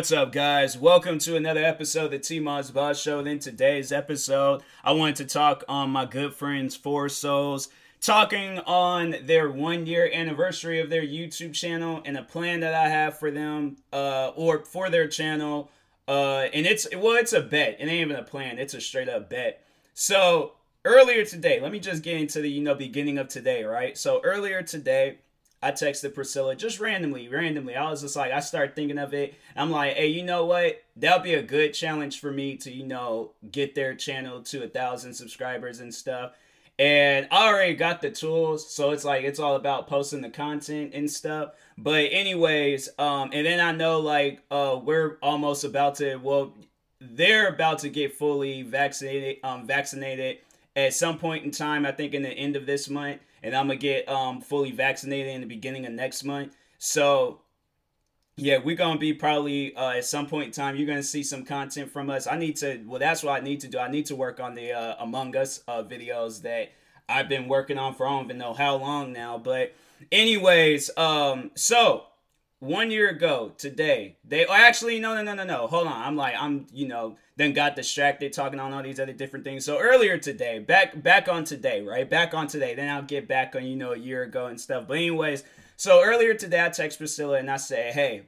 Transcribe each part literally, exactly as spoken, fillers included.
What's up, guys? Welcome to another episode of the T-Moz Boss Show. And in today's episode, I wanted to talk on my good friends Four Souls, talking on their one-year anniversary of their YouTube channel and a plan that I have for them, uh, or for their channel. Uh, and it's, well, it's a bet. It ain't even a plan. It's a straight-up bet. So earlier today, let me just get into the, you know, beginning of today, right? So earlier today, I texted Priscilla just randomly, randomly. I was just like, I started thinking of it. I'm like, hey, you know what? That'll be a good challenge for me to, you know, get their channel to a thousand subscribers and stuff. And I already got the tools. So it's like, it's all about posting the content and stuff. But anyways, um, and then I know like, uh, we're almost about to, well, they're about to get fully vaccinated, um, vaccinated at some point in time, I think in the end of this month. And I'm going to get um, fully vaccinated in the beginning of next month. So, yeah, we're going to be probably uh, at some point in time, you're going to see some content from us. I need to, well, that's what I need to do. I need to work on the uh, Among Us uh, videos that I've been working on for I don't even know how long now. But anyways, um, so one year ago today, they actually, no, no, no, no, no. Hold on. I'm like, I'm, you know, then got distracted talking on all these other different things. So earlier today, back back on today, right? Back on today. Then I'll get back on, you know, a year ago and stuff. But anyways, so earlier today, I text Priscilla and I say, hey,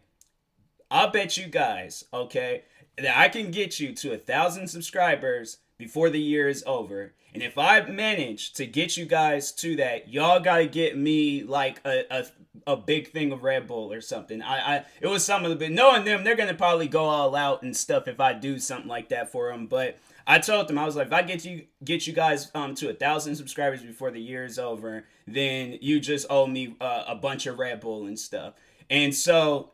I'll bet you guys, okay, that I can get you to a thousand subscribers before the year is over. And if I manage to get you guys to that, y'all got to get me like a, a a big thing of Red Bull or something. I, I It was something, but knowing them, they're going to probably go all out and stuff if I do something like that for them. But I told them, I was like, if I get you get you guys um to a thousand subscribers before the year is over, then you just owe me uh, a bunch of Red Bull and stuff. And so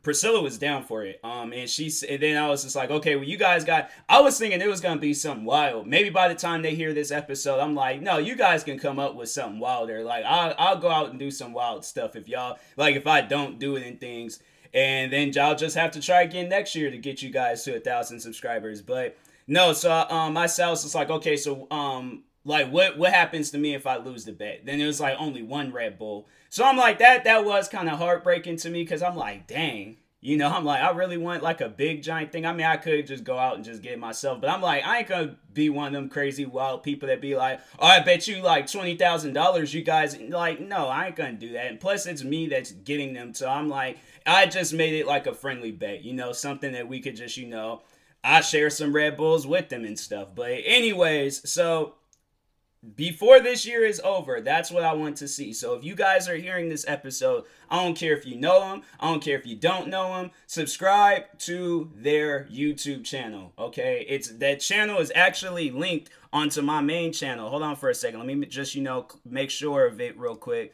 Priscilla was down for it, um, and she and then I was just like, okay, well, you guys got. I was thinking it was gonna be something wild. Maybe by the time they hear this episode, I'm like, no, you guys can come up with something wilder. Like, I'll I'll go out and do some wild stuff if y'all like. If I don't do it in things, and then y'all just have to try again next year to get you guys to a thousand subscribers. But no, so um, myself was just like, okay, so um. Like, what, what happens to me if I lose the bet? Then it was, like, only one Red Bull. So I'm like, that that was kind of heartbreaking to me because I'm like, dang. You know, I'm like, I really want, like, a big, giant thing. I mean, I could just go out and just get it myself. But I'm like, I ain't going to be one of them crazy, wild people that be like, oh, I bet you, like, twenty thousand dollars, you guys. Like, no, I ain't going to do that. And plus, it's me that's getting them. So I'm like, I just made it, like, a friendly bet. You know, something that we could just, you know, I share some Red Bulls with them and stuff. But anyways, so before this year is over, that's what I want to see. So if you guys are hearing this episode, I don't care if you know them, I don't care if you don't know them, subscribe to their YouTube channel, okay? It's that channel is actually linked onto my main channel. Hold on for a second. Let me just, you know, make sure of it real quick.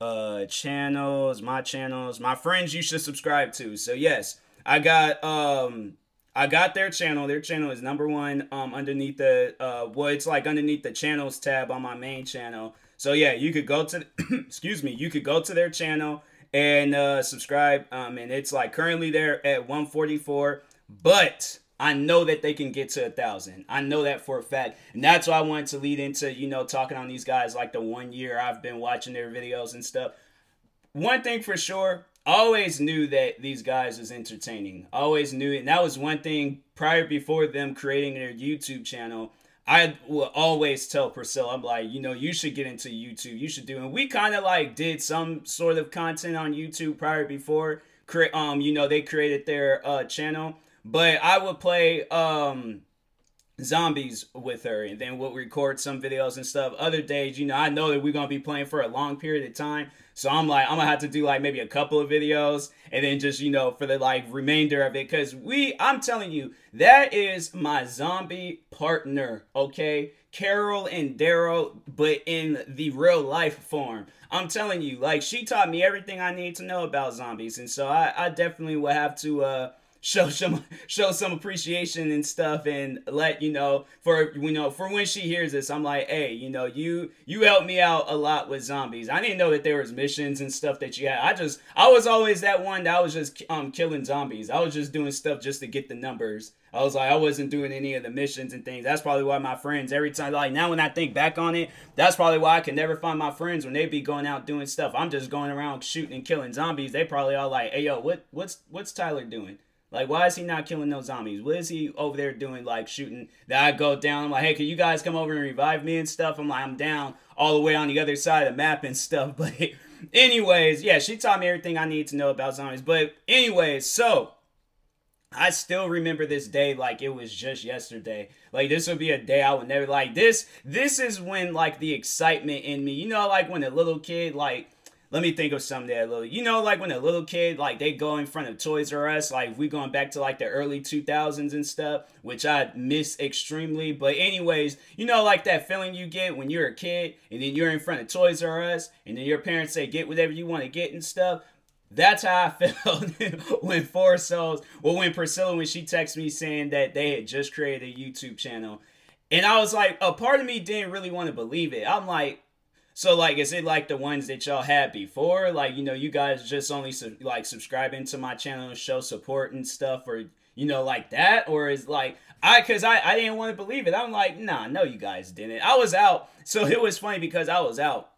Uh, channels, my channels, my friends you should subscribe to. So yes, I got, um... I got their channel. Their channel is number one um, underneath the, uh, well, it's like underneath the channels tab on my main channel. So yeah, you could go to, excuse me, you could go to their channel and uh, subscribe. Um, and it's like currently they're at one forty-four, but I know that they can get to a thousand. I know that for a fact. And that's why I wanted to lead into, you know, talking on these guys like the one year I've been watching their videos and stuff. One thing for sure, always knew that these guys was entertaining. Always knew it. And that was one thing prior before them creating their YouTube channel. I will always tell Priscilla, I'm like, you know, you should get into YouTube. You should do. And we kind of like did some sort of content on YouTube prior before, um, you know, they created their uh, channel. But I would play um, zombies with her and then we'll record some videos and stuff. Other days, you know, I know that we're going to be playing for a long period of time. So I'm like, I'm gonna have to do like maybe a couple of videos and then just, you know, for the like remainder of it. Cause we, I'm telling you, that is my zombie partner, okay? Carol and Daryl, but in the real life form. I'm telling you, like she taught me everything I need to know about zombies. And so I, I definitely will have to, uh, show some show some appreciation and stuff and let you know for you know for when she hears this, I'm like, hey, you know, you you helped me out a lot with zombies. I didn't know that there was missions and stuff that you had. I just I was always that one that I was just um killing zombies. I was just doing stuff just to get the numbers. I was like, I wasn't doing any of the missions and things. That's probably why my friends, every time, like now when I think back on it, that's probably why I can never find my friends when they be going out doing stuff. I'm just going around shooting and killing zombies. They probably all like, hey, yo, what, what's, what's Tyler doing? Like, why is he not killing no zombies? What is he over there doing, like, shooting? That I go down. I'm like, hey, can you guys come over and revive me and stuff? I'm like, I'm down all the way on the other side of the map and stuff. But anyways, yeah, she taught me everything I need to know about zombies. But anyways, so I still remember this day like it was just yesterday. Like, this would be a day I would never, like, this. This is when, like, the excitement in me, you know, like when a little kid, like, let me think of something that little, you know, like when a little kid, like, they go in front of Toys R Us, like, we going back to, like, the early two thousands and stuff, which I miss extremely. But anyways, you know, like, that feeling you get when you're a kid, and then you're in front of Toys R Us, and then your parents say, get whatever you want to get and stuff. That's how I felt when Four Souls, well, when Priscilla, when she texted me saying that they had just created a YouTube channel. And I was like, a part of me didn't really want to believe it. I'm like, so, like, is it like the ones that y'all had before? Like, you know, you guys just only, su like, subscribing to my channel to show support and stuff, or, you know, like that? Or is, like, I, because I, I didn't want to believe it. I'm like, nah, no, you guys didn't. I was out. So it was funny because I was out.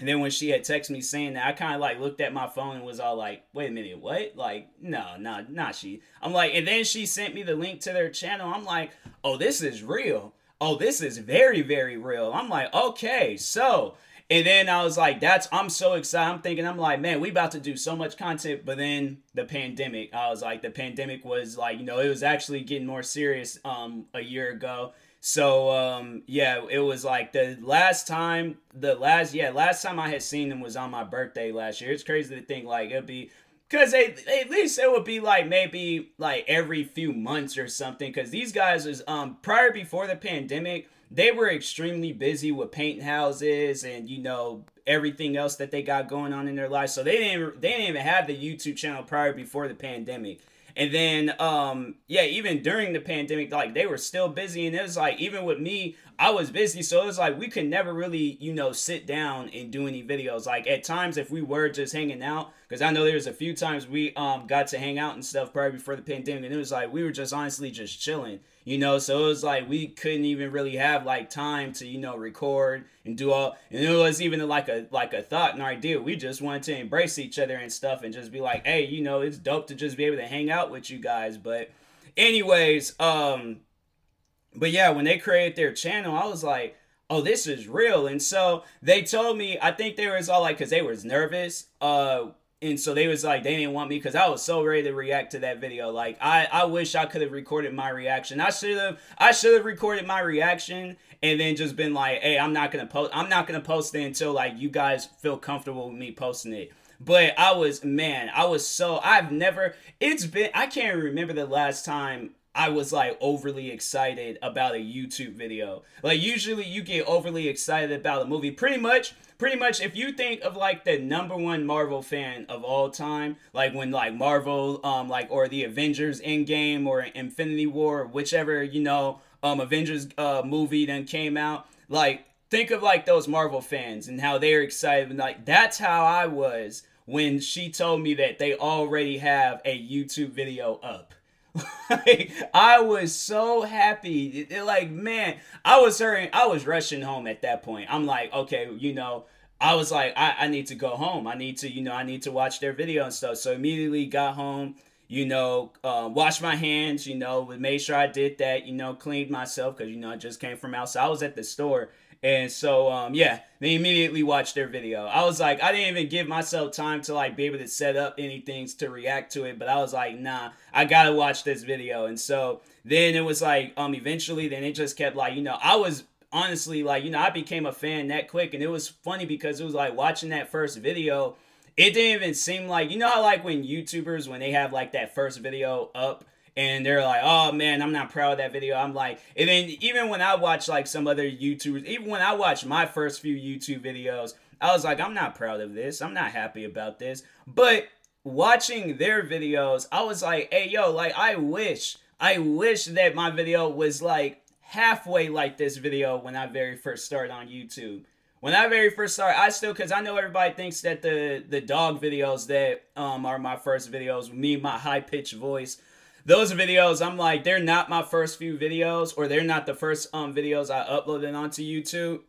And then when she had texted me saying that, I kind of, like, looked at my phone and was all like, wait a minute, what? Like, no, no, not she. I'm like, and then she sent me the link to their channel. I'm like, oh, this is real. Oh, this is very, very real. I'm like, okay, so. And then I was like, that's, I'm so excited. I'm thinking, I'm like, man, we about to do so much content. But then the pandemic, I was like, the pandemic was like, you know, it was actually getting more serious um, a year ago. So, um, yeah, it was like the last time, the last, yeah, last time I had seen them was on my birthday last year. It's crazy to think, like, it'd be, because at least it would be, like, maybe, like, every few months or something. Because these guys was, um, prior before the pandemic, they were extremely busy with paint houses and, you know, everything else that they got going on in their life. So they didn't, they didn't even have the YouTube channel prior before the pandemic. And then, um, yeah, even during the pandemic, like, they were still busy. And it was like, even with me, I was busy. So it was like, we could never really, you know, sit down and do any videos. Like, at times, if we were just hanging out, because I know there was a few times we um, got to hang out and stuff probably before the pandemic. And it was like, we were just honestly just chilling, you know. So it was like, we couldn't even really have, like, time to, you know, record and do all. And it was even like a, like a thought and idea. We just wanted to embrace each other and stuff and just be like, hey, you know, it's dope to just be able to hang out with you guys. But anyways, um but yeah, when they created their channel, I was like, oh, this is real. And so they told me, I think they was all like, because they was nervous, uh and so they was like, they didn't want me, because I was so ready to react to that video. Like, I I wish I could have recorded my reaction. I should have I should have recorded my reaction and then just been like, hey, I'm not gonna post I'm not gonna post it until, like, you guys feel comfortable with me posting it. But I was, man, I was so, I've never, it's been, I can't remember the last time I was, like, overly excited about a YouTube video. Like, usually you get overly excited about a movie. Pretty much, pretty much if you think of, like, the number one Marvel fan of all time, like, when, like, Marvel, um, like, or the Avengers Endgame or Infinity War, whichever, you know, um, Avengers uh, movie then came out, like, think of, like, those Marvel fans and how they're excited. And, like, that's how I was when she told me that they already have a YouTube video up. Like, I was so happy. It, it, like, man, I was hurrying. I was rushing home at that point. I'm like, okay, you know, I was like, I, I need to go home. I need to, you know, I need to watch their video and stuff. So immediately got home, you know, uh, washed my hands, you know, made sure I did that, you know, cleaned myself because, you know, I just came from outside. I was at the store. And so, um, yeah, they immediately watched their video. I was like, I didn't even give myself time to, like, be able to set up anything to react to it. But I was like, nah, I got to watch this video. And so then it was like, um, eventually, then it just kept, like, you know, I was honestly, like, you know, I became a fan that quick. And it was funny because it was like watching that first video. It didn't even seem like, you know, how, like, when YouTubers, when they have, like, that first video up, and they're like, oh, man, I'm not proud of that video. I'm like, and then even when I watch, like, some other YouTubers, even when I watch my first few YouTube videos, I was like, I'm not proud of this. I'm not happy about this. But watching their videos, I was like, hey, yo, like, I wish, I wish that my video was, like, halfway like this video when I very first started on YouTube. When I very first started, I still, because I know everybody thinks that the, the dog videos that um, are my first videos, me, my high-pitched voice, those videos, I'm like, they're not my first few videos, or they're not the first um videos I uploaded onto YouTube.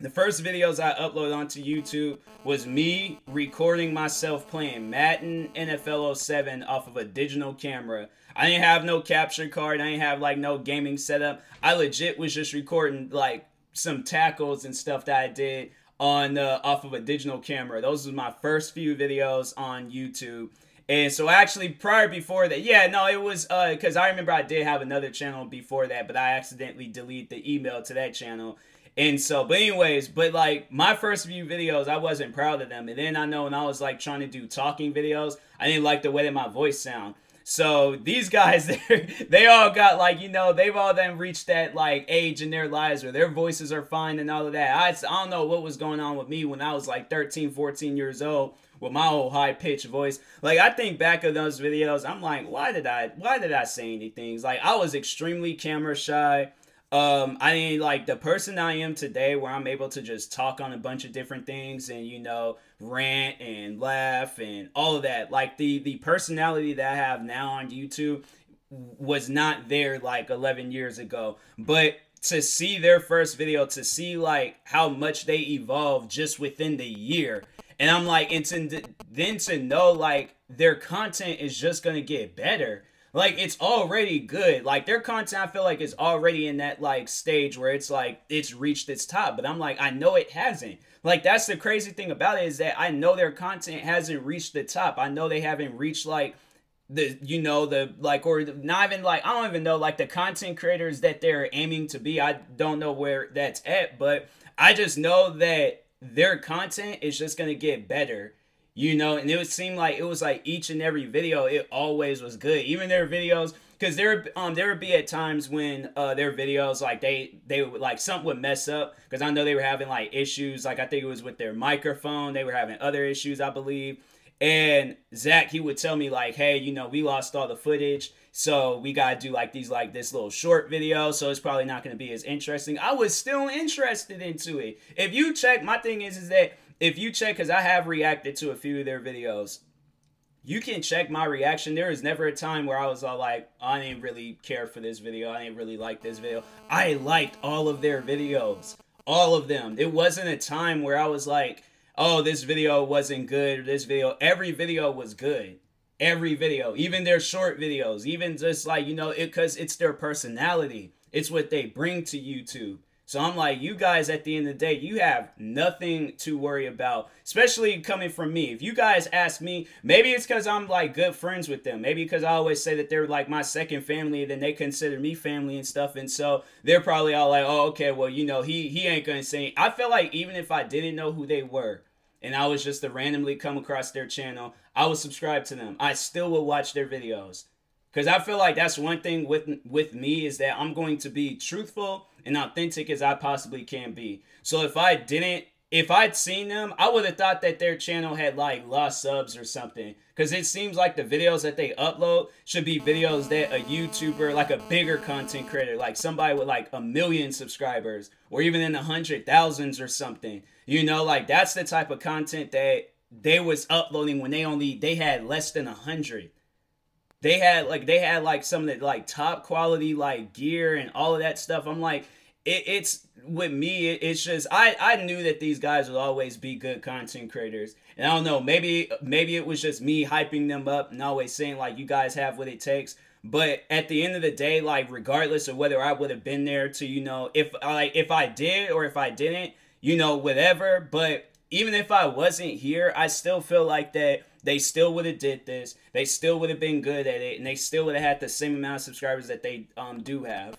The first videos I uploaded onto YouTube was me recording myself playing Madden N F L oh seven off of a digital camera. I didn't have no capture card. I didn't have like no gaming setup. I legit was just recording like some tackles and stuff that I did on uh, off of a digital camera. Those were my first few videos on YouTube. And so actually prior before that, yeah, no, it was uh because I remember I did have another channel before that, but I accidentally deleted the email to that channel. And so, but anyways, but like my first few videos, I wasn't proud of them. And then I know when I was like trying to do talking videos, I didn't like the way that my voice sound. So these guys, they all got like, you know, they've all then reached that like age in their lives where their voices are fine and all of that. I, I don't know what was going on with me when I was like thirteen, fourteen years old with my whole high-pitched voice. Like, I think back of those videos, I'm like, why did I, why did I say any things? Like, I was extremely camera shy. Um, I mean, like, the person I am today where I'm able to just talk on a bunch of different things and, you know, rant and laugh and all of that. Like, the, the personality that I have now on YouTube was not there, like, eleven years ago. But to see their first video, to see, like, how much they evolved just within the year. And I'm like, and to, then to know, like, their content is just going to get better. Like, it's already good. Like, their content, I feel like, is already in that, like, stage where it's, like, it's reached its top. But I'm like, I know it hasn't. Like, that's the crazy thing about it is that I know their content hasn't reached the top. I know they haven't reached, like, the, you know, the, like, or not even, like, I don't even know, like, the content creators that they're aiming to be. I don't know where that's at. But I just know that their content is just going to get better. You know, and it would seem like it was like each and every video, it always was good. Even their videos, because there um there would be at times when uh their videos, like they they would like something would mess up, because I know they were having like issues. Like, I think it was with their microphone. They were having other issues, I believe. And Zach, he would tell me like, hey, you know, we lost all the footage, so we gotta do like these like this little short video, so it's probably not gonna be as interesting. I was still interested into it. If you check, my thing is is that if you check, because I have reacted to a few of their videos, you can check my reaction. There was never a time where I was all like, I didn't really care for this video. I didn't really like this video. I liked all of their videos. All of them. It wasn't a time where I was like, oh, this video wasn't good. This video, every video was good. Every video, even their short videos, even just like, you know, because it, it's their personality. It's what they bring to YouTube. So I'm like, you guys, at the end of the day, you have nothing to worry about, especially coming from me. If you guys ask me, maybe it's because I'm like good friends with them. Maybe because I always say that they're like my second family, then they consider me family and stuff. And so they're probably all like, oh, okay, well, you know, he, he ain't going to say. I feel like even if I didn't know who they were and I was just to randomly come across their channel, I would subscribe to them. I still would watch their videos. Because I feel like that's one thing with with me is that I'm going to be truthful and authentic as I possibly can be. So if I didn't, if I'd seen them, I would have thought that their channel had like lost subs or something. Because it seems like the videos that they upload should be videos that a YouTuber, like a bigger content creator, like somebody with like a million subscribers or even in the hundred thousands or something. You know, like that's the type of content that they was uploading when they only, they had less than a hundred. They had like they had like some of the like top quality like gear and all of that stuff. I'm like, it, it's with me. It, it's just I I knew that these guys would always be good content creators, and I don't know. Maybe maybe it was just me hyping them up and always saying like you guys have what it takes. But at the end of the day, like regardless of whether I would have been there to you know if like if I did or if I didn't, you know whatever. But even if I wasn't here, I still feel like that. They still would have did this. They still would have been good at it. And they still would have had the same amount of subscribers that they um do have.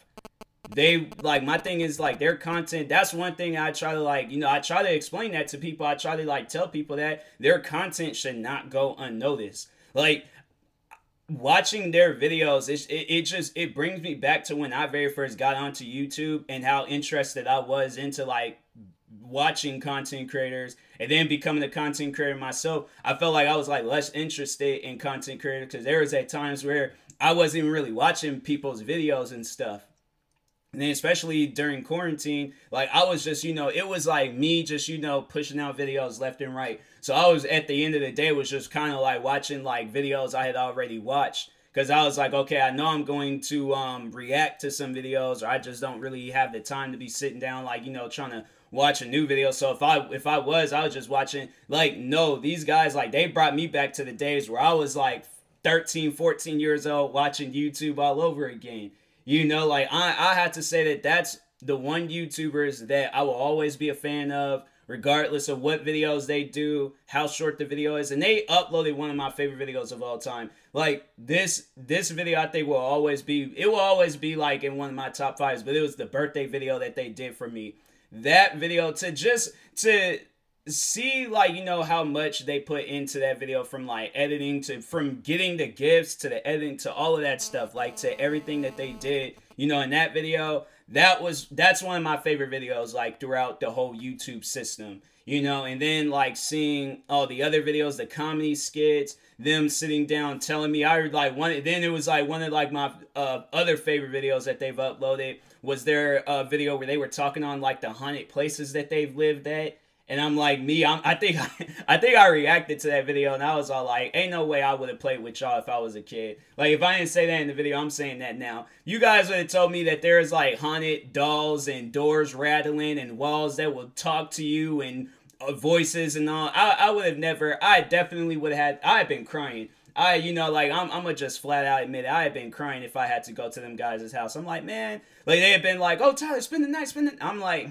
They, like, my thing is, like, their content. That's one thing I try to, like, you know, I try to explain that to people. I try to, like, tell people that their content should not go unnoticed. Like, watching their videos, it, it, it just, it brings me back to when I very first got onto YouTube and how interested I was into, like, watching content creators and then becoming a content creator myself. I felt like I was like less interested in content creator because there was at times where I wasn't even really watching people's videos and stuff. And then especially during quarantine, like I was just, you know, it was like me just, you know, pushing out videos left and right. So I was at the end of the day was just kind of like watching like videos I had already watched. Because I was like, okay, I know I'm going to um, react to some videos, or I just don't really have the time to be sitting down, like, you know, trying to watch a new video. So if I if I was, I was just watching. Like, no, these guys, like, they brought me back to the days where I was like thirteen, fourteen years old watching YouTube all over again. You know, like, I, I have to say that that's the one YouTubers that I will always be a fan of, regardless of what videos they do, how short the video is. And they uploaded one of my favorite videos of all time. Like, this this video, I think, will always be, it will always be, like, in one of my top fives, but it was the birthday video that they did for me. That video, to just, to see, like, you know, how much they put into that video, from, like, editing to, from getting the gifts to the editing to all of that stuff, like, to everything that they did, you know, in that video. That was, that's one of my favorite videos, like, throughout the whole YouTube system, you know. And then, like, seeing all the other videos, the comedy skits, them sitting down telling me, I, like, one, then it was, like, one of, like, my uh, other favorite videos that they've uploaded was their uh, video where they were talking on, like, the haunted places that they've lived at. And I'm like, me, I'm, I think I think I reacted to that video, and I was all like, ain't no way I would have played with y'all if I was a kid. Like, if I didn't say that in the video, I'm saying that now. You guys would have told me that there's, like, haunted dolls and doors rattling and walls that will talk to you and uh, voices and all. I, I would have never, I definitely would have had, I had been crying. I, you know, like, I'm, I'm going to just flat out admit it. I had been crying if I had to go to them guys' house. I'm like, man, like, they had been like, oh, Tyler, spend the night, spend the night. I'm like...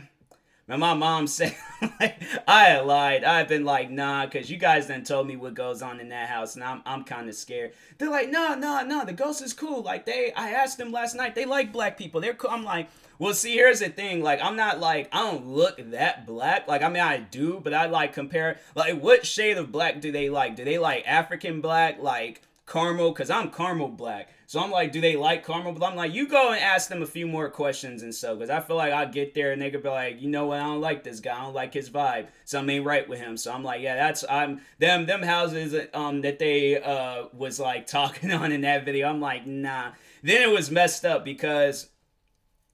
And my mom said, like, I lied. I've been like, nah, because you guys done told me what goes on in that house, and I'm I'm kind of scared. They're like, no, no, no, the ghost is cool. Like, they, I asked them last night. They like black people. They're cool. I'm like, well, see, here's the thing. Like, I'm not, like, I don't look that black. Like, I mean, I do, but I, like, compare, like, what shade of black do they like? Do they like African black, like caramel? Because I'm caramel black. So I'm like, do they like caramel? But I'm like, you go and ask them a few more questions and stuff. Because I feel like I'll get there and they could be like, you know what, I don't like this guy. I don't like his vibe. Something ain't right with him. So I'm like, yeah, that's, I'm, them them houses um that they uh was like talking on in that video. I'm like, nah. Then it was messed up because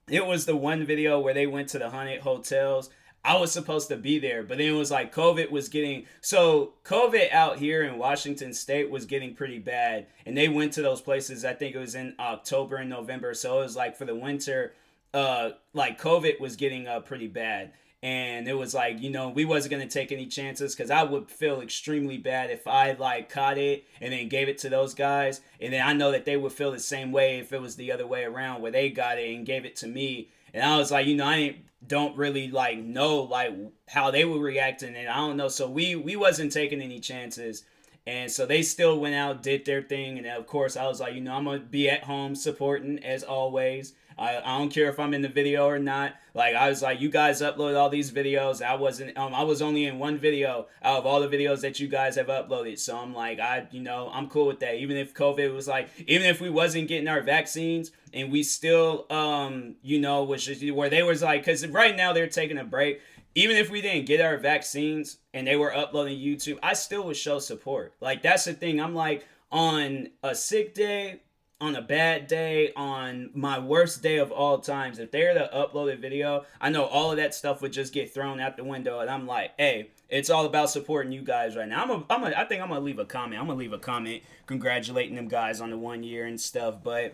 it was the one video where they went to the haunted hotels. I was supposed to be there, but then it was like COVID was getting, so COVID out here in Washington State was getting pretty bad, and they went to those places. I think it was in October and November, so it was like for the winter, uh, like COVID was getting uh, pretty bad, and it was like, you know, we wasn't going to take any chances, because I would feel extremely bad if I, like, caught it and then gave it to those guys, and then I know that they would feel the same way if it was the other way around, where they got it and gave it to me. And I was like, you know, I ain't, don't really, like, know, like, how they were reacting, and I don't know. So we, we wasn't taking any chances. And so they still went out, did their thing. And of course, I was like, you know, I'm going to be at home supporting as always. I, I don't care if I'm in the video or not. Like, I was like, you guys upload all these videos. I wasn't, um, I was only in one video out of all the videos that you guys have uploaded. So I'm like, I, you know, I'm cool with that. Even if COVID was like, even if we wasn't getting our vaccines, and we still, um, you know, was just where they was like, because right now they're taking a break. Even if we didn't get our vaccines and they were uploading YouTube, I still would show support. Like, that's the thing. I'm like, on a sick day, on a bad day, on my worst day of all times, if they're to upload a video, I know all of that stuff would just get thrown out the window. And I'm like, hey, it's all about supporting you guys right now. I'm a, I'm a, I think I'm going to leave a comment. I'm going to leave a comment congratulating them guys on the one year and stuff. But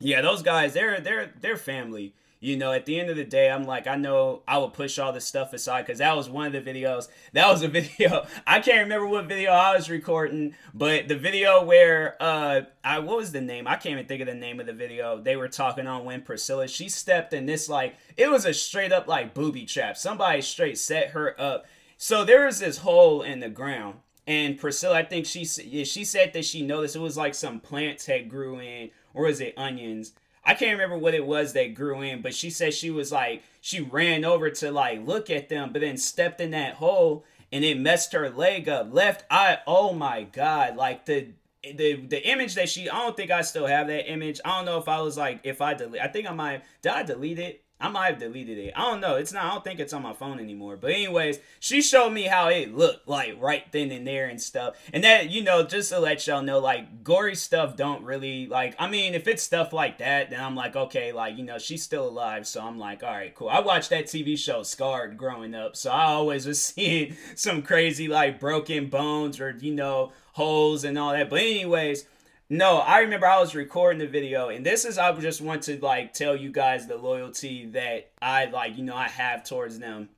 yeah, those guys, they're, they're, they're family. You know, at the end of the day, I'm like, I know I would push all this stuff aside, because that was one of the videos. That was a video. I can't remember what video I was recording, but the video where, uh, I, what was the name? I can't even think of the name of the video. They were talking on when Priscilla, she stepped in this, like, it was a straight up, like, booby trap. Somebody straight set her up. So there was this hole in the ground, and Priscilla, I think she, she said that she noticed it was like some plants had grew in, or was it onions? I can't remember what it was that grew in, but she said she was like, she ran over to, like, look at them, but then stepped in that hole, and it messed her leg up. Left eye, oh my God. Like, the the the image that she, I don't think I still have that image. I don't know if I was like, if I delete, I think I might, did I delete it? I might have deleted it. I don't know. It's not, I don't think it's on my phone anymore. But anyways, she showed me how it looked, like, right then and there and stuff. And that, you know, just to let y'all know, like, gory stuff don't really, like, I mean, if it's stuff like that, then I'm like, okay, like, you know, she's still alive. So I'm like, all right, cool. I watched that T V show Scarred growing up. So I always was seeing some crazy, like, broken bones or, you know, holes and all that. But anyways, no, I remember I was recording the video, and this is, I just want to, like, tell you guys the loyalty that I, like, you know, I have towards them.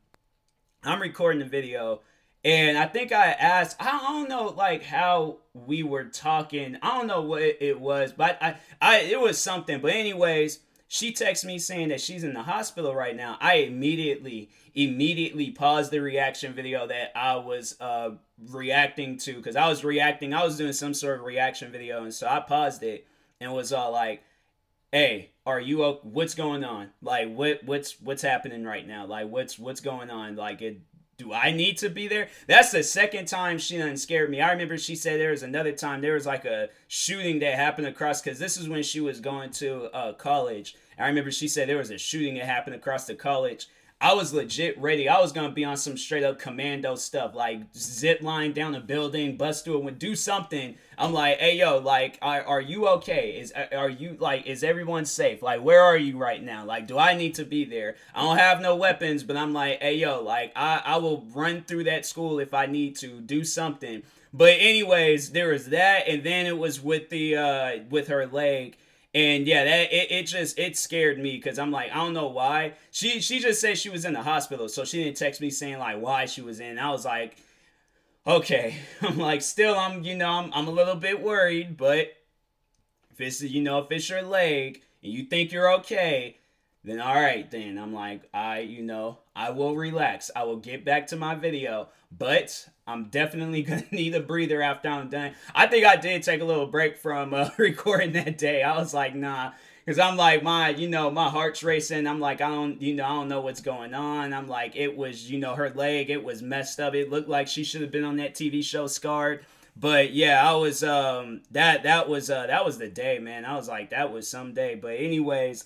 I'm recording the video, and I think I asked, I don't know, like, how we were talking. I don't know what it was, but I, I, it was something. But anyways, she texts me saying that she's in the hospital right now. I immediately, immediately paused the reaction video that I was uh, reacting to, because I was reacting. I was doing some sort of reaction video, and so I paused it and was all like, hey, are you, what's going on? Like, what, what's, what's happening right now? Like, what's, what's going on? Like, it, do I need to be there? That's the second time she done scared me. I remember she said there was another time, there was like a shooting that happened across, because this is when she was going to uh, college. I remember she said there was a shooting that happened across the college. I was legit ready. I was going to be on some straight up commando stuff, like zip line down a building, bust through it, do something. I'm like, hey, yo, like, are, are you okay? Is, are you, like, is everyone safe? Like, where are you right now? Like, do I need to be there? I don't have no weapons, but I'm like, hey, yo, like, I, I will run through that school if I need to, do something. But anyways, there was that, and then it was with the, uh, with her leg. And yeah, that it, it just, it scared me, because I'm like, I don't know why. She, she just said she was in the hospital, so she didn't text me saying, like, why she was in. I was like, okay. I'm like, still, I'm, you know, I'm, I'm a little bit worried, but if it's, you know, if it's your leg and you think you're okay, then all right, then. I'm like, I, you know, I will relax. I will get back to my video, but I'm definitely going to need a breather after I'm done. I think I did take a little break from uh, recording that day. I was like, nah, because I'm like, my, you know, my heart's racing. I'm like, I don't, you know, I don't know what's going on. I'm like, it was, you know, her leg, it was messed up. It looked like she should have been on that T V show Scarred. But yeah, I was, um, that, that was, uh, that was the day, man. I was like, that was some day. But anyways,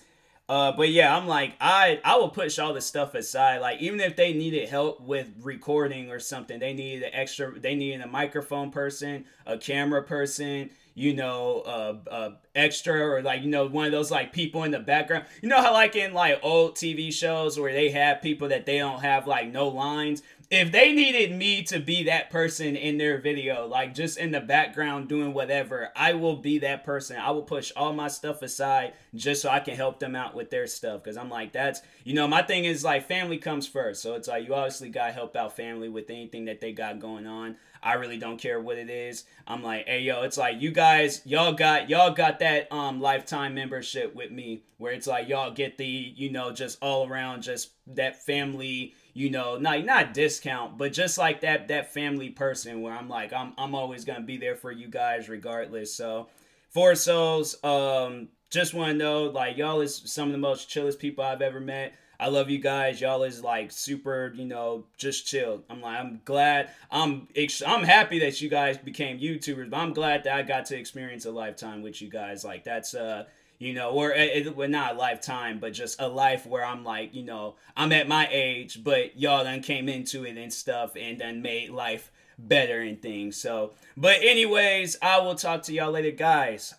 Uh, but yeah, I'm like, I, I will push all this stuff aside. Like, even if they needed help with recording or something, they needed an extra, they needed a microphone person, a camera person, you know, uh, uh, extra, or like, you know, one of those like people in the background. You know how like in like old T V shows where they have people that they don't have like no lines? If they needed me to be that person in their video, like just in the background doing whatever, I will be that person. I will push all my stuff aside just so I can help them out with their stuff. Because I'm like, that's, you know, my thing is like family comes first. So it's like, you obviously got to help out family with anything that they got going on. I really don't care what it is. I'm like, hey, yo, it's like you guys, y'all got, y'all got that um lifetime membership with me where it's like y'all get the, you know, just all around just that family, you know, not not discount, but just like that that family person where I'm like, I'm I'm always gonna be there for you guys regardless. So Four Souls, um, just wanna know, like, y'all is some of the most chillest people I've ever met. I love you guys. Y'all is like super, you know, just chilled. I'm like, I'm glad. I'm I'm happy that you guys became YouTubers, but I'm glad that I got to experience a lifetime with you guys. Like, that's uh you know, or it, well, not a lifetime, but just a life where I'm like, you know, I'm at my age, but y'all done came into it and stuff and done made life better and things. So, but anyways, I will talk to y'all later, guys.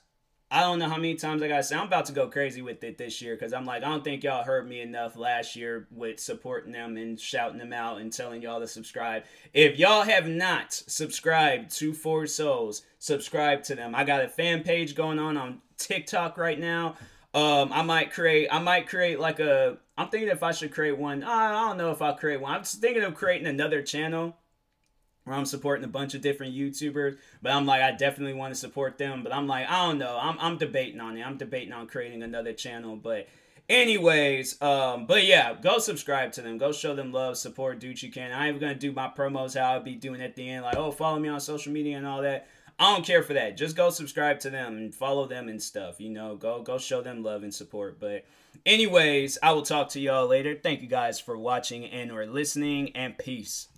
I don't know how many times I got to say, I'm about to go crazy with it this year because I'm like, I don't think y'all heard me enough last year with supporting them and shouting them out and telling y'all to subscribe. If y'all have not subscribed to Four Souls, subscribe to them. I got a fan page going on on TikTok right now. Um, I might create, I might create like a, I'm thinking if I should create one. I don't know if I'll create one. I'm just thinking of creating another channel where I'm supporting a bunch of different YouTubers, but I'm like, I definitely want to support them, but I'm like, I don't know, I'm, I'm debating on it, I'm debating on creating another channel, but anyways, um, but yeah, go subscribe to them, go show them love, support, do what you can. I ain't gonna do my promos how I'll be doing at the end, like, oh, follow me on social media and all that. I don't care for that. Just go subscribe to them and follow them and stuff, you know, go, go show them love and support. But anyways, I will talk to y'all later. Thank you guys for watching and or listening, and peace.